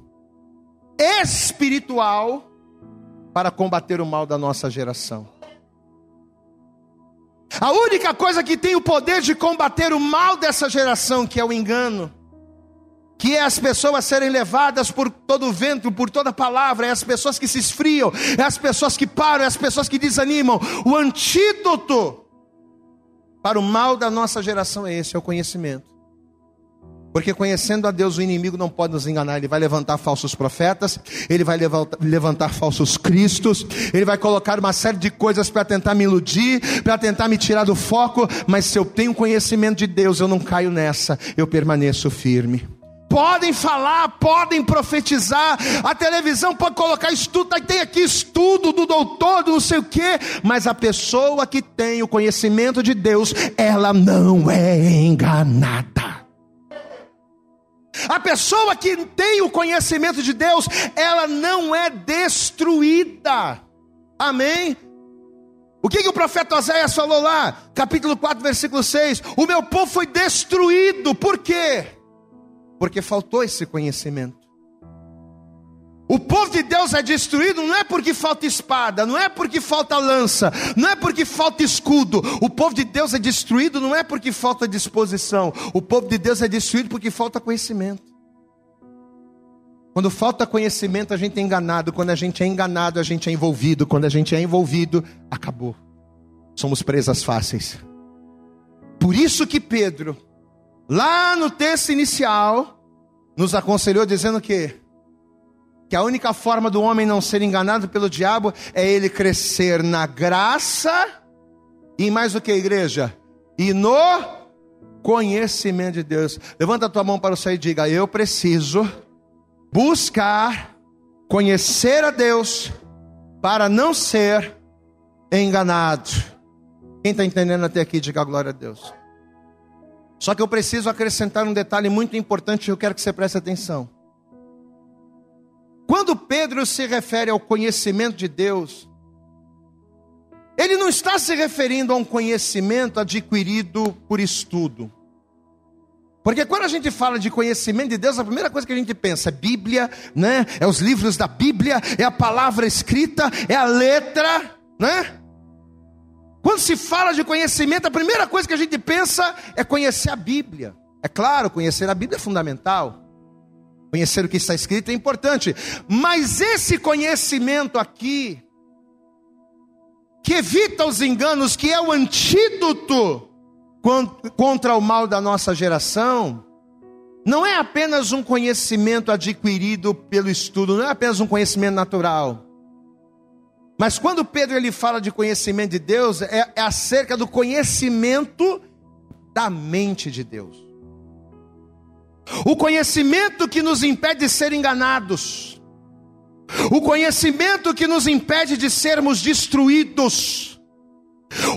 espiritual para combater o mal da nossa geração. A única coisa que tem o poder de combater o mal dessa geração, que é o engano, que é as pessoas serem levadas por todo o vento, por toda palavra, é as pessoas que se esfriam, é as pessoas que param, é as pessoas que desanimam. O antídoto para o mal da nossa geração é esse, é o conhecimento. Porque conhecendo a Deus, o inimigo não pode nos enganar. Ele vai levantar falsos profetas, ele vai levantar, levantar falsos cristos, ele vai colocar uma série de coisas para tentar me iludir, para tentar me tirar do foco. Mas se eu tenho conhecimento de Deus, eu não caio nessa, eu permaneço firme. Podem falar, podem profetizar, a televisão pode colocar estudo, tem aqui estudo do doutor, do não sei o quê, mas a pessoa que tem o conhecimento de Deus, ela não é enganada. A pessoa que tem o conhecimento de Deus, ela não é destruída. Amém? O que que o profeta Oséias falou lá? Capítulo quatro, versículo seis. O meu povo foi destruído. Por quê? Porque faltou esse conhecimento. O povo de Deus é destruído não é porque falta espada, não é porque falta lança, não é porque falta escudo. O povo de Deus é destruído não é porque falta disposição. O povo de Deus é destruído porque falta conhecimento. Quando falta conhecimento, a gente é enganado. Quando a gente é enganado, a gente é envolvido. Quando a gente é envolvido, acabou. Somos presas fáceis. Por isso que Pedro, lá no texto inicial, nos aconselhou dizendo que que a única forma do homem não ser enganado pelo diabo é ele crescer na graça e mais o que, igreja? E no conhecimento de Deus. Levanta a tua mão para o céu e diga, eu preciso buscar conhecer a Deus para não ser enganado. Quem está entendendo até aqui, diga glória a Deus. Só que eu preciso acrescentar um detalhe muito importante e eu quero que você preste atenção. Quando Pedro se refere ao conhecimento de Deus, ele não está se referindo a um conhecimento adquirido por estudo. Porque quando a gente fala de conhecimento de Deus, a primeira coisa que a gente pensa é Bíblia, né? É os livros da Bíblia, é a palavra escrita, é a letra, né? Quando se fala de conhecimento, a primeira coisa que a gente pensa é conhecer a Bíblia. É claro, conhecer a Bíblia é fundamental. Conhecer o que está escrito é importante. Mas esse conhecimento aqui, que evita os enganos, que é o antídoto contra o mal da nossa geração, não é apenas um conhecimento adquirido pelo estudo, não é apenas um conhecimento natural. Mas quando Pedro ele fala de conhecimento de Deus, é, é acerca do conhecimento da mente de Deus. O conhecimento que nos impede de ser enganados. O conhecimento que nos impede de sermos destruídos.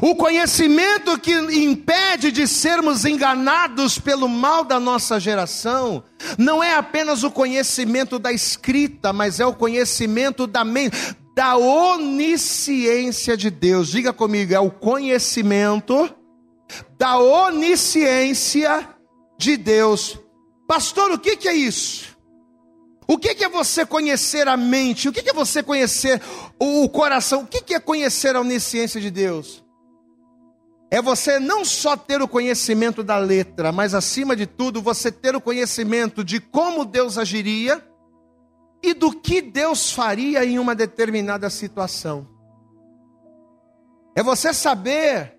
O conhecimento que impede de sermos enganados pelo mal da nossa geração, não é apenas o conhecimento da escrita, mas é o conhecimento da mente, da onisciência de Deus. Diga comigo, é o conhecimento da onisciência de Deus. Pastor, o que que é isso? O que que é você conhecer a mente? O que que é você conhecer o coração? O que que é conhecer a onisciência de Deus? É você não só ter o conhecimento da letra, mas acima de tudo, você ter o conhecimento de como Deus agiria e do que Deus faria em uma determinada situação. É você saber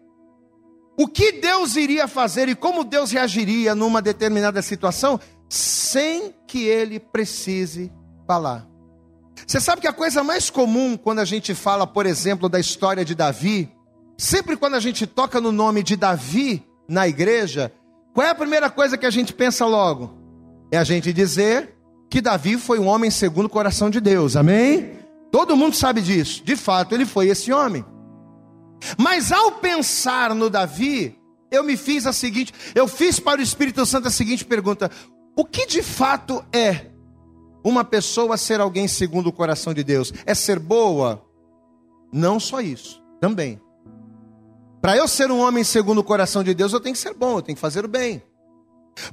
o que Deus iria fazer e como Deus reagiria numa determinada situação, sem que ele precise falar. Você sabe que a coisa mais comum quando a gente fala, por exemplo, da história de Davi, sempre quando a gente toca no nome de Davi na igreja, qual é a primeira coisa que a gente pensa logo? É a gente dizer que Davi foi um homem segundo o coração de Deus, amém? Todo mundo sabe disso, de fato ele foi esse homem. Mas ao pensar no Davi, eu me fiz a seguinte, eu fiz para o Espírito Santo a seguinte pergunta: o que de fato é uma pessoa ser alguém segundo o coração de Deus? É ser boa? Não só isso, também. Para eu ser um homem segundo o coração de Deus, eu tenho que ser bom, eu tenho que fazer o bem.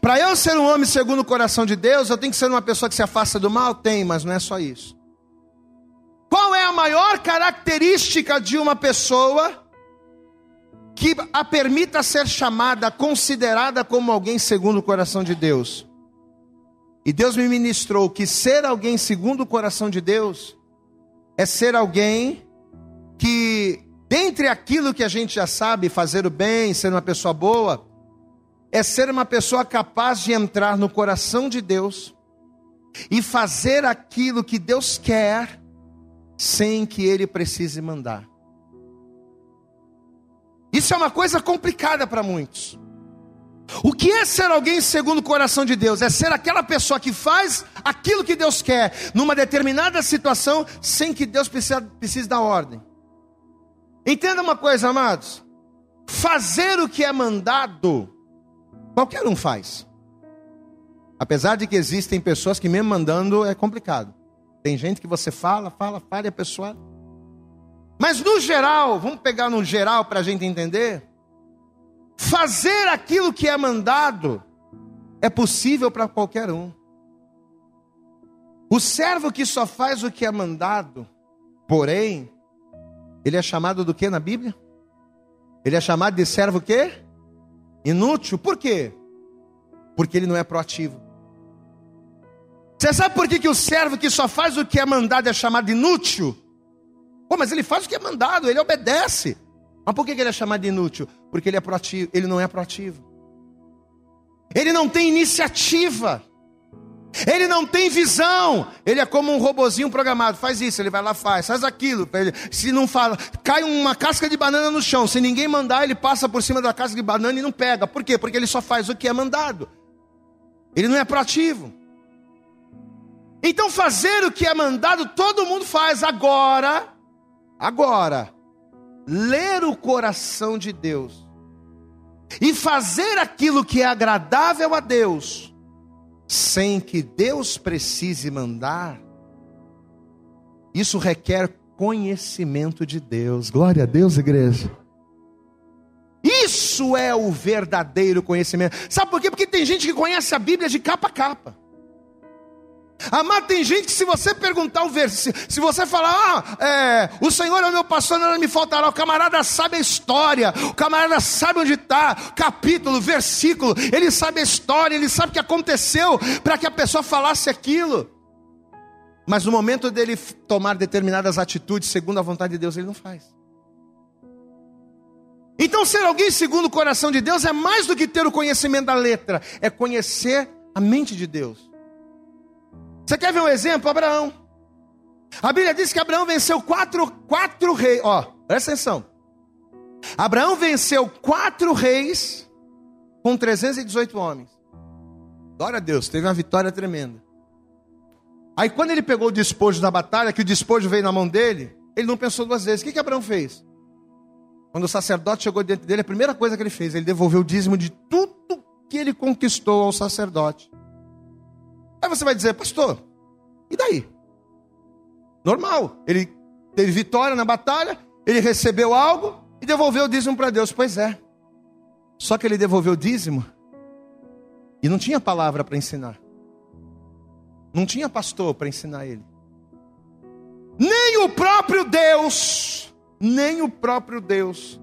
Para eu ser um homem segundo o coração de Deus, eu tenho que ser uma pessoa que se afasta do mal? Tem, mas não é só isso. Qual é a maior característica de uma pessoa que a permita ser chamada, considerada como alguém segundo o coração de Deus? E Deus me ministrou que ser alguém segundo o coração de Deus é ser alguém que, dentre aquilo que a gente já sabe, fazer o bem, ser uma pessoa boa, é ser uma pessoa capaz de entrar no coração de Deus e fazer aquilo que Deus quer, sem que ele precise mandar. Isso é uma coisa complicada para muitos. O que é ser alguém segundo o coração de Deus? É ser aquela pessoa que faz aquilo que Deus quer, numa determinada situação, sem que Deus precise, precise dar ordem. Entenda uma coisa, amados. Fazer o que é mandado, qualquer um faz. Apesar de que existem pessoas que mesmo mandando é complicado. Tem gente que você fala, fala, fala e a pessoa... Mas no geral, vamos pegar no geral para a gente entender. Fazer aquilo que é mandado é possível para qualquer um. O servo que só faz o que é mandado, porém, ele é chamado do que na Bíblia? Ele é chamado de servo o quê? Inútil. Por quê? Porque ele não é proativo. Você sabe por que, que o servo que só faz o que é mandado é chamado de inútil? Pô, mas ele faz o que é mandado, ele obedece. Mas por que, que ele é chamado de inútil? Porque ele é proativo, ele não é proativo. Ele não tem iniciativa. Ele não tem visão. Ele é como um robozinho programado. Faz isso, ele vai lá, faz, faz aquilo. Ele, se não fala, cai uma casca de banana no chão. Se ninguém mandar, ele passa por cima da casca de banana e não pega. Por quê? Porque ele só faz o que é mandado. Ele não é proativo. Então fazer o que é mandado, todo mundo faz. Agora, agora, ler o coração de Deus e fazer aquilo que é agradável a Deus, sem que Deus precise mandar, isso requer conhecimento de Deus. Glória a Deus, igreja. Isso Isso é o verdadeiro conhecimento. Sabe por quê? Porque tem gente que conhece a Bíblia de capa a capa. Amado, tem gente que se você perguntar o versículo, se você falar, ah, é, o Senhor é o meu pastor, nada me faltará, o camarada sabe a história, o camarada sabe onde está, capítulo, versículo, ele sabe a história, ele sabe o que aconteceu, para que a pessoa falasse aquilo, mas no momento dele tomar determinadas atitudes, segundo a vontade de Deus, ele não faz. Então ser alguém segundo o coração de Deus é mais do que ter o conhecimento da letra, é conhecer a mente de Deus. Você quer ver um exemplo? Abraão. A Bíblia diz que Abraão venceu quatro, quatro reis. Ó, presta atenção. Abraão venceu quatro reis com trezentos e dezoito homens. Glória a Deus, teve uma vitória tremenda. Aí quando ele pegou o despojo da batalha, que o despojo veio na mão dele, ele não pensou duas vezes. O que que Abraão fez? Quando o sacerdote chegou dentro dele, a primeira coisa que ele fez, ele devolveu o dízimo de tudo que ele conquistou ao sacerdote. Aí você vai dizer, pastor, e daí? Normal, ele teve vitória na batalha, ele recebeu algo e devolveu o dízimo para Deus. Pois é, só que ele devolveu o dízimo e não tinha palavra para ensinar. Não tinha pastor para ensinar ele. Nem o próprio Deus, nem o próprio Deus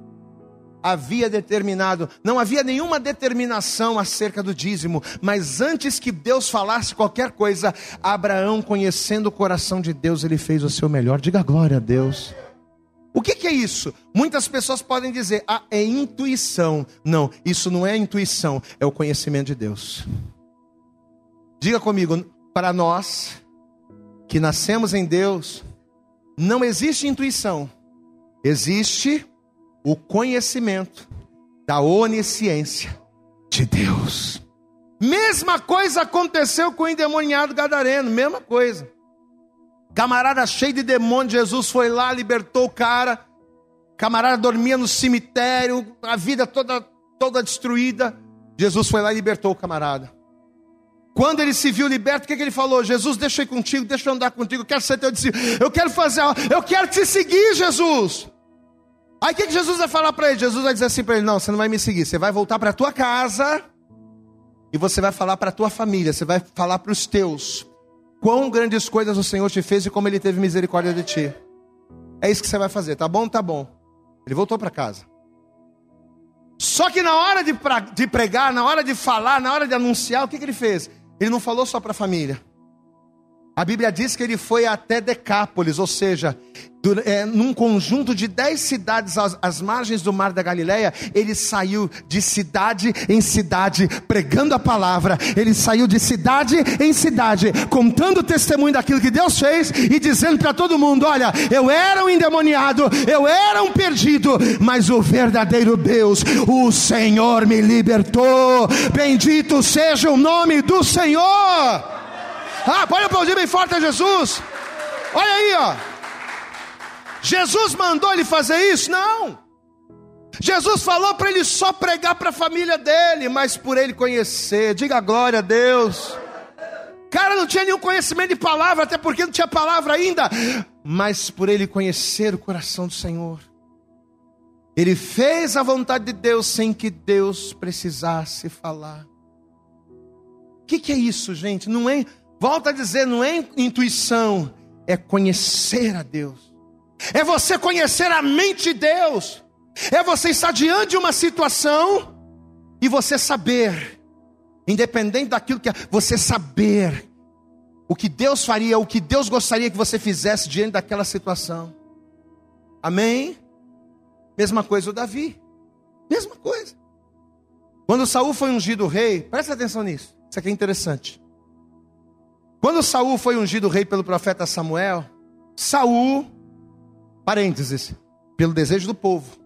havia determinado, não havia nenhuma determinação acerca do dízimo, mas antes que Deus falasse qualquer coisa, Abraão, conhecendo o coração de Deus, ele fez o seu melhor. Diga glória a Deus. O que que é isso? Muitas pessoas podem dizer, ah, é intuição. Não, isso não é intuição, é o conhecimento de Deus. Diga comigo, para nós que nascemos em Deus, não existe intuição, existe o conhecimento da onisciência de Deus. Mesma coisa aconteceu com o endemoniado gadareno, mesma coisa. Camarada cheio de demônio, Jesus foi lá, libertou o cara. Camarada dormia no cemitério, a vida toda, toda destruída. Jesus foi lá e libertou o camarada. Quando ele se viu liberto, o que que ele falou? Jesus, deixa eu ir contigo, deixa eu andar contigo, eu quero ser teu discípulo, eu quero fazer, eu quero te seguir, Jesus. Aí o que que Jesus vai falar para ele? Jesus vai dizer assim para ele, não, você não vai me seguir, você vai voltar para a tua casa e você vai falar para a tua família, você vai falar para os teus, quão grandes coisas o Senhor te fez e como Ele teve misericórdia de ti. É isso que você vai fazer, tá bom? Tá bom. Ele voltou para casa. Só que na hora de, pra, de pregar, na hora de falar, na hora de anunciar, o que que ele fez? Ele não falou só para a família. A Bíblia diz que ele foi até Decápolis, ou seja, é, num conjunto de dez cidades às, às margens do mar da Galileia, ele saiu de cidade em cidade, pregando a palavra, ele saiu de cidade em cidade, contando o testemunho daquilo que Deus fez, e dizendo para todo mundo, olha, eu era um endemoniado, eu era um perdido, mas o verdadeiro Deus, o Senhor me libertou, bendito seja o nome do Senhor. Ah, pode aplaudir bem forte a Jesus. Olha aí, ó. Jesus mandou ele fazer isso? Não. Jesus falou para ele só pregar para a família dele, mas por ele conhecer. Diga glória a Deus. Cara, não tinha nenhum conhecimento de palavra, até porque não tinha palavra ainda. Mas por ele conhecer o coração do Senhor. Ele fez a vontade de Deus sem que Deus precisasse falar. O que que é isso, gente? Não é... Volta a dizer, não é intuição, é conhecer a Deus. É você conhecer a mente de Deus. É você estar diante de uma situação e você saber, independente daquilo que é, você saber o que Deus faria, o que Deus gostaria que você fizesse diante daquela situação. Amém? Mesma coisa o Davi. Mesma coisa. Quando Saul foi ungido rei, presta atenção nisso. Isso aqui é interessante. Quando Saul foi ungido rei pelo profeta Samuel, Saul, parênteses, pelo desejo do povo.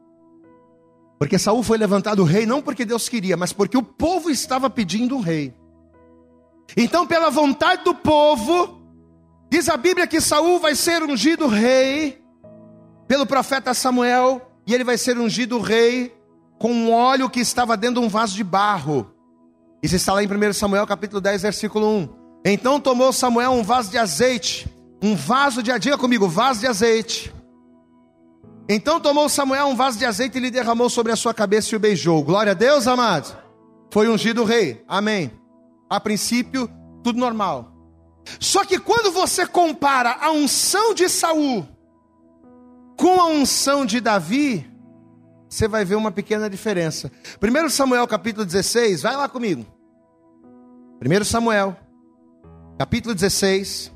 Porque Saul foi levantado rei não porque Deus queria, mas porque o povo estava pedindo um rei. Então, pela vontade do povo, diz a Bíblia que Saul vai ser ungido rei pelo profeta Samuel, e ele vai ser ungido rei com um óleo que estava dentro de um vaso de barro. Isso está lá em primeiro Samuel capítulo dez, versículo um. Então tomou Samuel um vaso de azeite, um vaso de, diga comigo, vaso de azeite, Então tomou Samuel um vaso de azeite e lhe derramou sobre a sua cabeça e o beijou. Glória a Deus, amados. Foi ungido o rei. Amém. A princípio, tudo normal. Só que quando você compara a unção de Saul com a unção de Davi, você vai ver uma pequena diferença. primeiro Samuel capítulo dezesseis, vai lá comigo. primeiro Samuel capítulo dezesseis.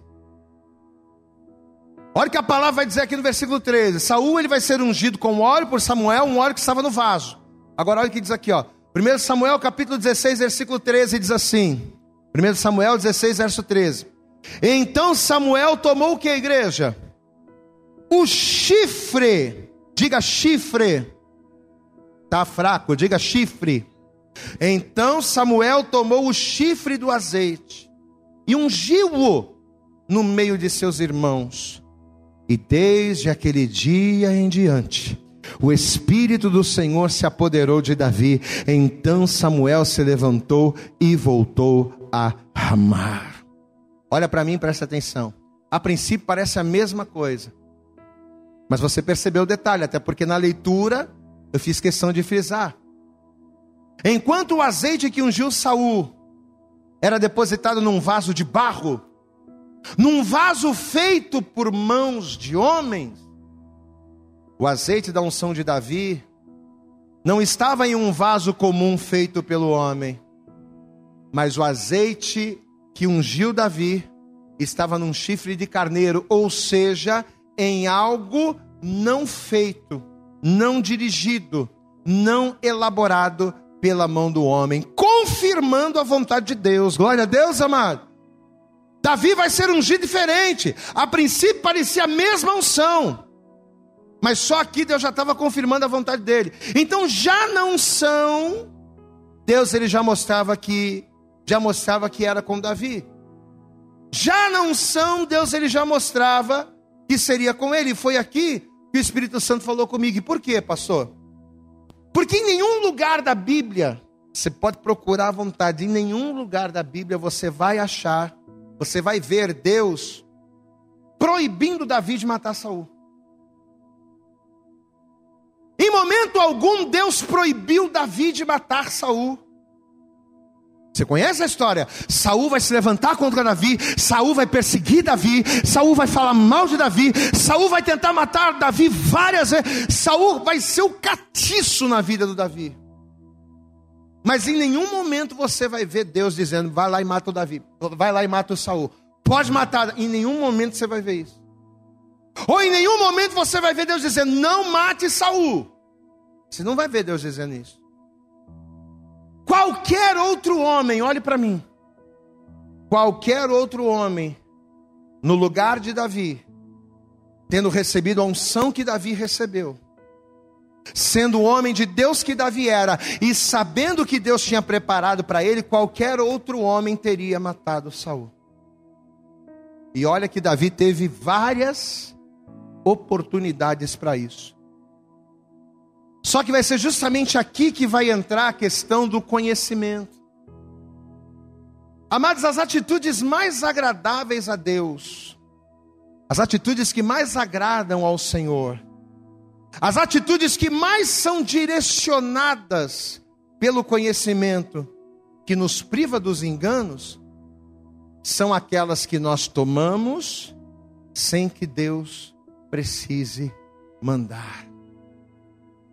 Olha o que a palavra vai dizer aqui no versículo treze. Saul, ele vai ser ungido com óleo por Samuel, um óleo que estava no vaso. Agora olha o que diz aqui, ó. primeiro Samuel capítulo dezesseis, versículo treze, diz assim. primeiro Samuel dezesseis, verso treze. Então Samuel tomou o que, igreja? O chifre. Diga chifre. Tá fraco, diga chifre. Então Samuel tomou o chifre do azeite e ungiu-o no meio de seus irmãos. E desde aquele dia em diante, o Espírito do Senhor se apoderou de Davi. Então Samuel se levantou e voltou a Ramá. Olha para mim, presta atenção. A princípio parece a mesma coisa, mas você percebeu o detalhe, até porque na leitura eu fiz questão de frisar. Enquanto o azeite que ungiu Saul era depositado num vaso de barro, num vaso feito por mãos de homens, o azeite da unção de Davi não estava em um vaso comum feito pelo homem, mas o azeite que ungiu Davi estava num chifre de carneiro, ou seja, em algo não feito, não dirigido, não elaborado pela mão do homem, confirmando a vontade de Deus. Glória a Deus, amado. Davi vai ser ungido diferente. A princípio parecia a mesma unção, mas só aqui Deus já estava confirmando a vontade dele. Então já na unção, Deus ele já mostrava que, já mostrava que era com Davi. Já na unção, Deus ele já mostrava que seria com ele. E foi aqui que o Espírito Santo falou comigo. E por quê, pastor? Porque em nenhum lugar da Bíblia, você pode procurar à vontade, em nenhum lugar da Bíblia você vai achar, você vai ver Deus proibindo Davi de matar Saul. Em momento algum, Deus proibiu Davi de matar Saul. Você conhece a história? Saul vai se levantar contra Davi, Saul vai perseguir Davi, Saul vai falar mal de Davi, Saul vai tentar matar Davi várias vezes, Saul vai ser o catiço na vida do Davi. Mas em nenhum momento você vai ver Deus dizendo: vai lá e mata o Davi, vai lá e mata o Saul, pode matar. Em nenhum momento você vai ver isso. Ou em nenhum momento você vai ver Deus dizendo: não mate Saul. Você não vai ver Deus dizendo isso. Qualquer outro homem, olhe para mim, qualquer outro homem, no lugar de Davi, tendo recebido a unção que Davi recebeu, sendo o homem de Deus que Davi era, e sabendo que Deus tinha preparado para ele, qualquer outro homem teria matado Saul. E olha que Davi teve várias oportunidades para isso. Só que vai ser justamente aqui que vai entrar a questão do conhecimento. Amados, as atitudes mais agradáveis a Deus, as atitudes que mais agradam ao Senhor, as atitudes que mais são direcionadas pelo conhecimento, que nos priva dos enganos, são aquelas que nós tomamos sem que Deus precise mandar.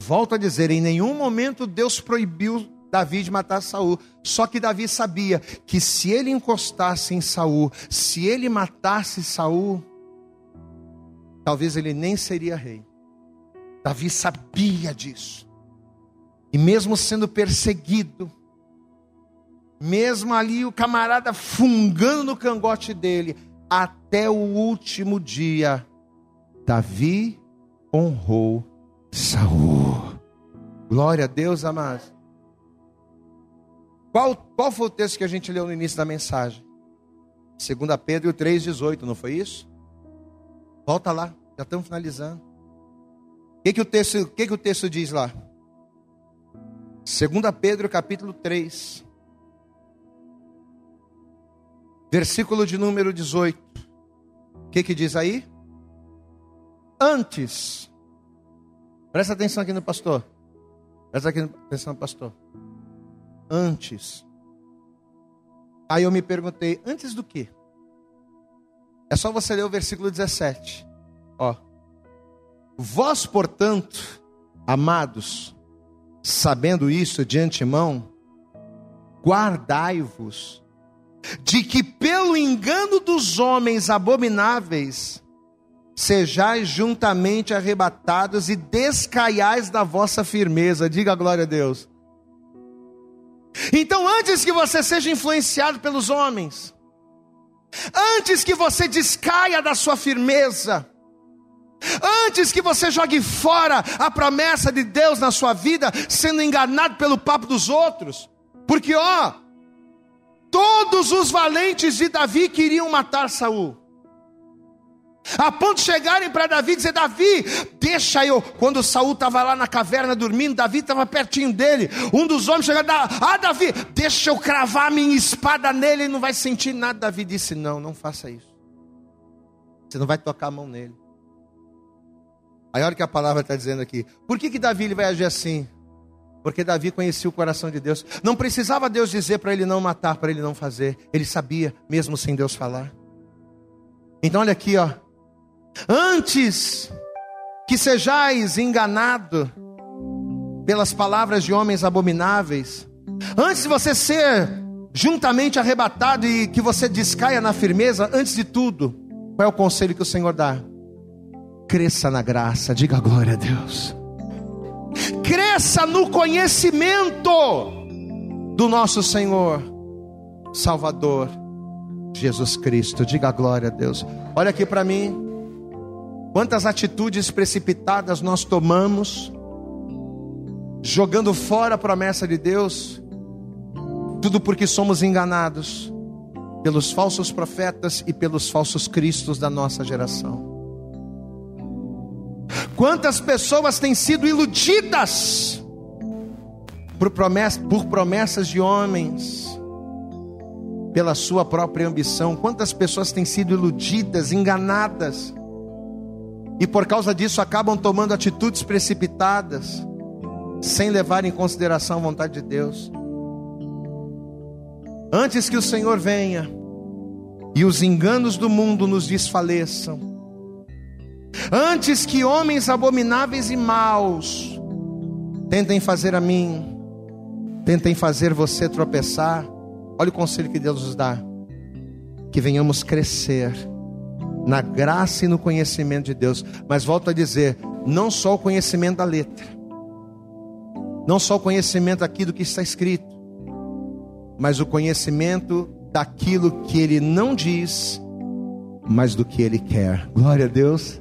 Volto a dizer, em nenhum momento Deus proibiu Davi de matar Saul. Só que Davi sabia que se ele encostasse em Saul, se ele matasse Saul, talvez ele nem seria rei. Davi sabia disso. E mesmo sendo perseguido, mesmo ali o camarada fungando no cangote dele, até o último dia, Davi honrou Saul. Glória a Deus, amados. Qual, qual foi o texto que a gente leu no início da mensagem? segunda Pedro três, dezoito, não foi isso? Volta lá, já estamos finalizando. O que, que, o, texto, que, que o texto diz lá? segunda Pedro capítulo três. Versículo de número dezoito. O que, que diz aí? Antes... Presta atenção aqui no pastor. Presta atenção no pastor. Antes. Aí eu me perguntei, antes do quê? É só você ler o versículo dezessete. Ó. Vós, portanto, amados, sabendo isso de antemão, guardai-vos de que pelo engano dos homens abomináveis sejais juntamente arrebatados e descaiais da vossa firmeza. Diga a glória a Deus. Então, antes que você seja influenciado pelos homens, antes que você descaia da sua firmeza, antes que você jogue fora a promessa de Deus na sua vida, sendo enganado pelo papo dos outros, porque ó, todos os valentes de Davi queriam matar Saul, a ponto de chegarem para Davi e dizer, Davi, deixa eu, quando Saul estava lá na caverna dormindo, Davi estava pertinho dele, um dos homens chegou, ah Davi, deixa eu cravar minha espada nele, ele não vai sentir nada. Davi disse, não, não faça isso, você não vai tocar a mão nele. Aí olha o que a palavra está dizendo aqui. Por que que Davi ele vai agir assim? Porque Davi conhecia o coração de Deus. Não precisava Deus dizer para ele não matar, para ele não fazer. Ele sabia, mesmo sem Deus falar. Então olha aqui, ó. Antes que sejais enganado pelas palavras de homens abomináveis, antes de você ser juntamente arrebatado e que você descaia na firmeza, antes de tudo, qual é o conselho que o Senhor dá? Cresça na graça, diga glória a Deus. Cresça no conhecimento do nosso Senhor, Salvador, Jesus Cristo. Diga glória a Deus. Olha aqui para mim. Quantas atitudes precipitadas nós tomamos, jogando fora a promessa de Deus. Tudo porque somos enganados pelos falsos profetas e pelos falsos cristos da nossa geração. Quantas pessoas têm sido iludidas por promessas, por promessas de homens, pela sua própria ambição. Quantas pessoas têm sido iludidas, enganadas, e por causa disso acabam tomando atitudes precipitadas, sem levar em consideração a vontade de Deus. Antes que o Senhor venha e os enganos do mundo nos desfaleçam, antes que homens abomináveis e maus tentem fazer a mim, tentem fazer você tropeçar, olha o conselho que Deus nos dá, que venhamos crescer na graça e no conhecimento de Deus. Mas volto a dizer, não só o conhecimento da letra, não só o conhecimento daqui do que está escrito, mas o conhecimento daquilo que Ele não diz, mas do que Ele quer. Glória a Deus.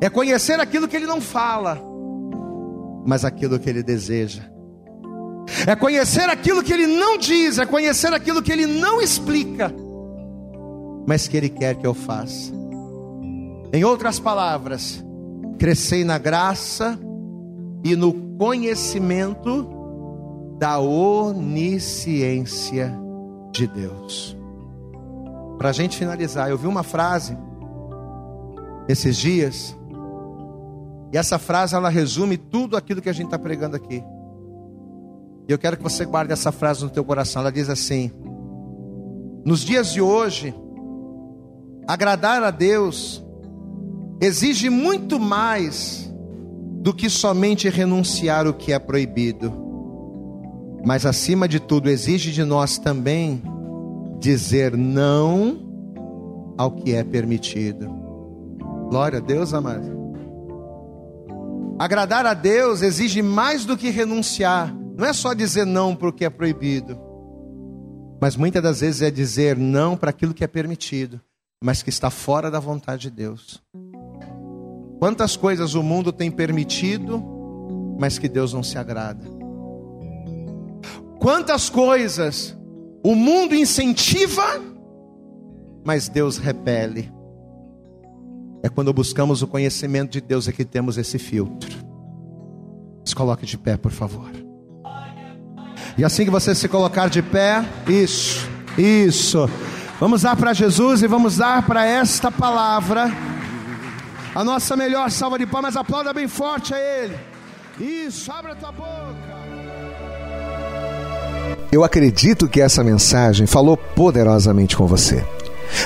É conhecer aquilo que Ele não fala, mas aquilo que Ele deseja. É conhecer aquilo que Ele não diz, é conhecer aquilo que Ele não explica, mas que Ele quer que eu faça. Em outras palavras, crescei na graça e no conhecimento da onisciência de Deus. Para a gente finalizar, eu vi uma frase esses dias, e essa frase, ela resume tudo aquilo que a gente está pregando aqui. E eu quero que você guarde essa frase no teu coração. Ela diz assim: nos dias de hoje, agradar a Deus exige muito mais do que somente renunciar o que é proibido. Mas acima de tudo, exige de nós também dizer não ao que é permitido. Glória a Deus, amado. Agradar a Deus exige mais do que renunciar. Não é só dizer não para o que é proibido, mas muitas das vezes é dizer não para aquilo que é permitido, mas que está fora da vontade de Deus. Quantas coisas o mundo tem permitido, mas que Deus não se agrada. Quantas coisas o mundo incentiva, mas Deus repele. É quando buscamos o conhecimento de Deus é que temos esse filtro. Se coloque de pé, por favor. E assim que você se colocar de pé, isso, isso. Vamos dar para Jesus e vamos dar para esta palavra a nossa melhor salva de palmas, aplauda bem forte a Ele. Isso, abre a tua boca. Eu acredito que essa mensagem falou poderosamente com você.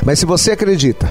Mas se você acredita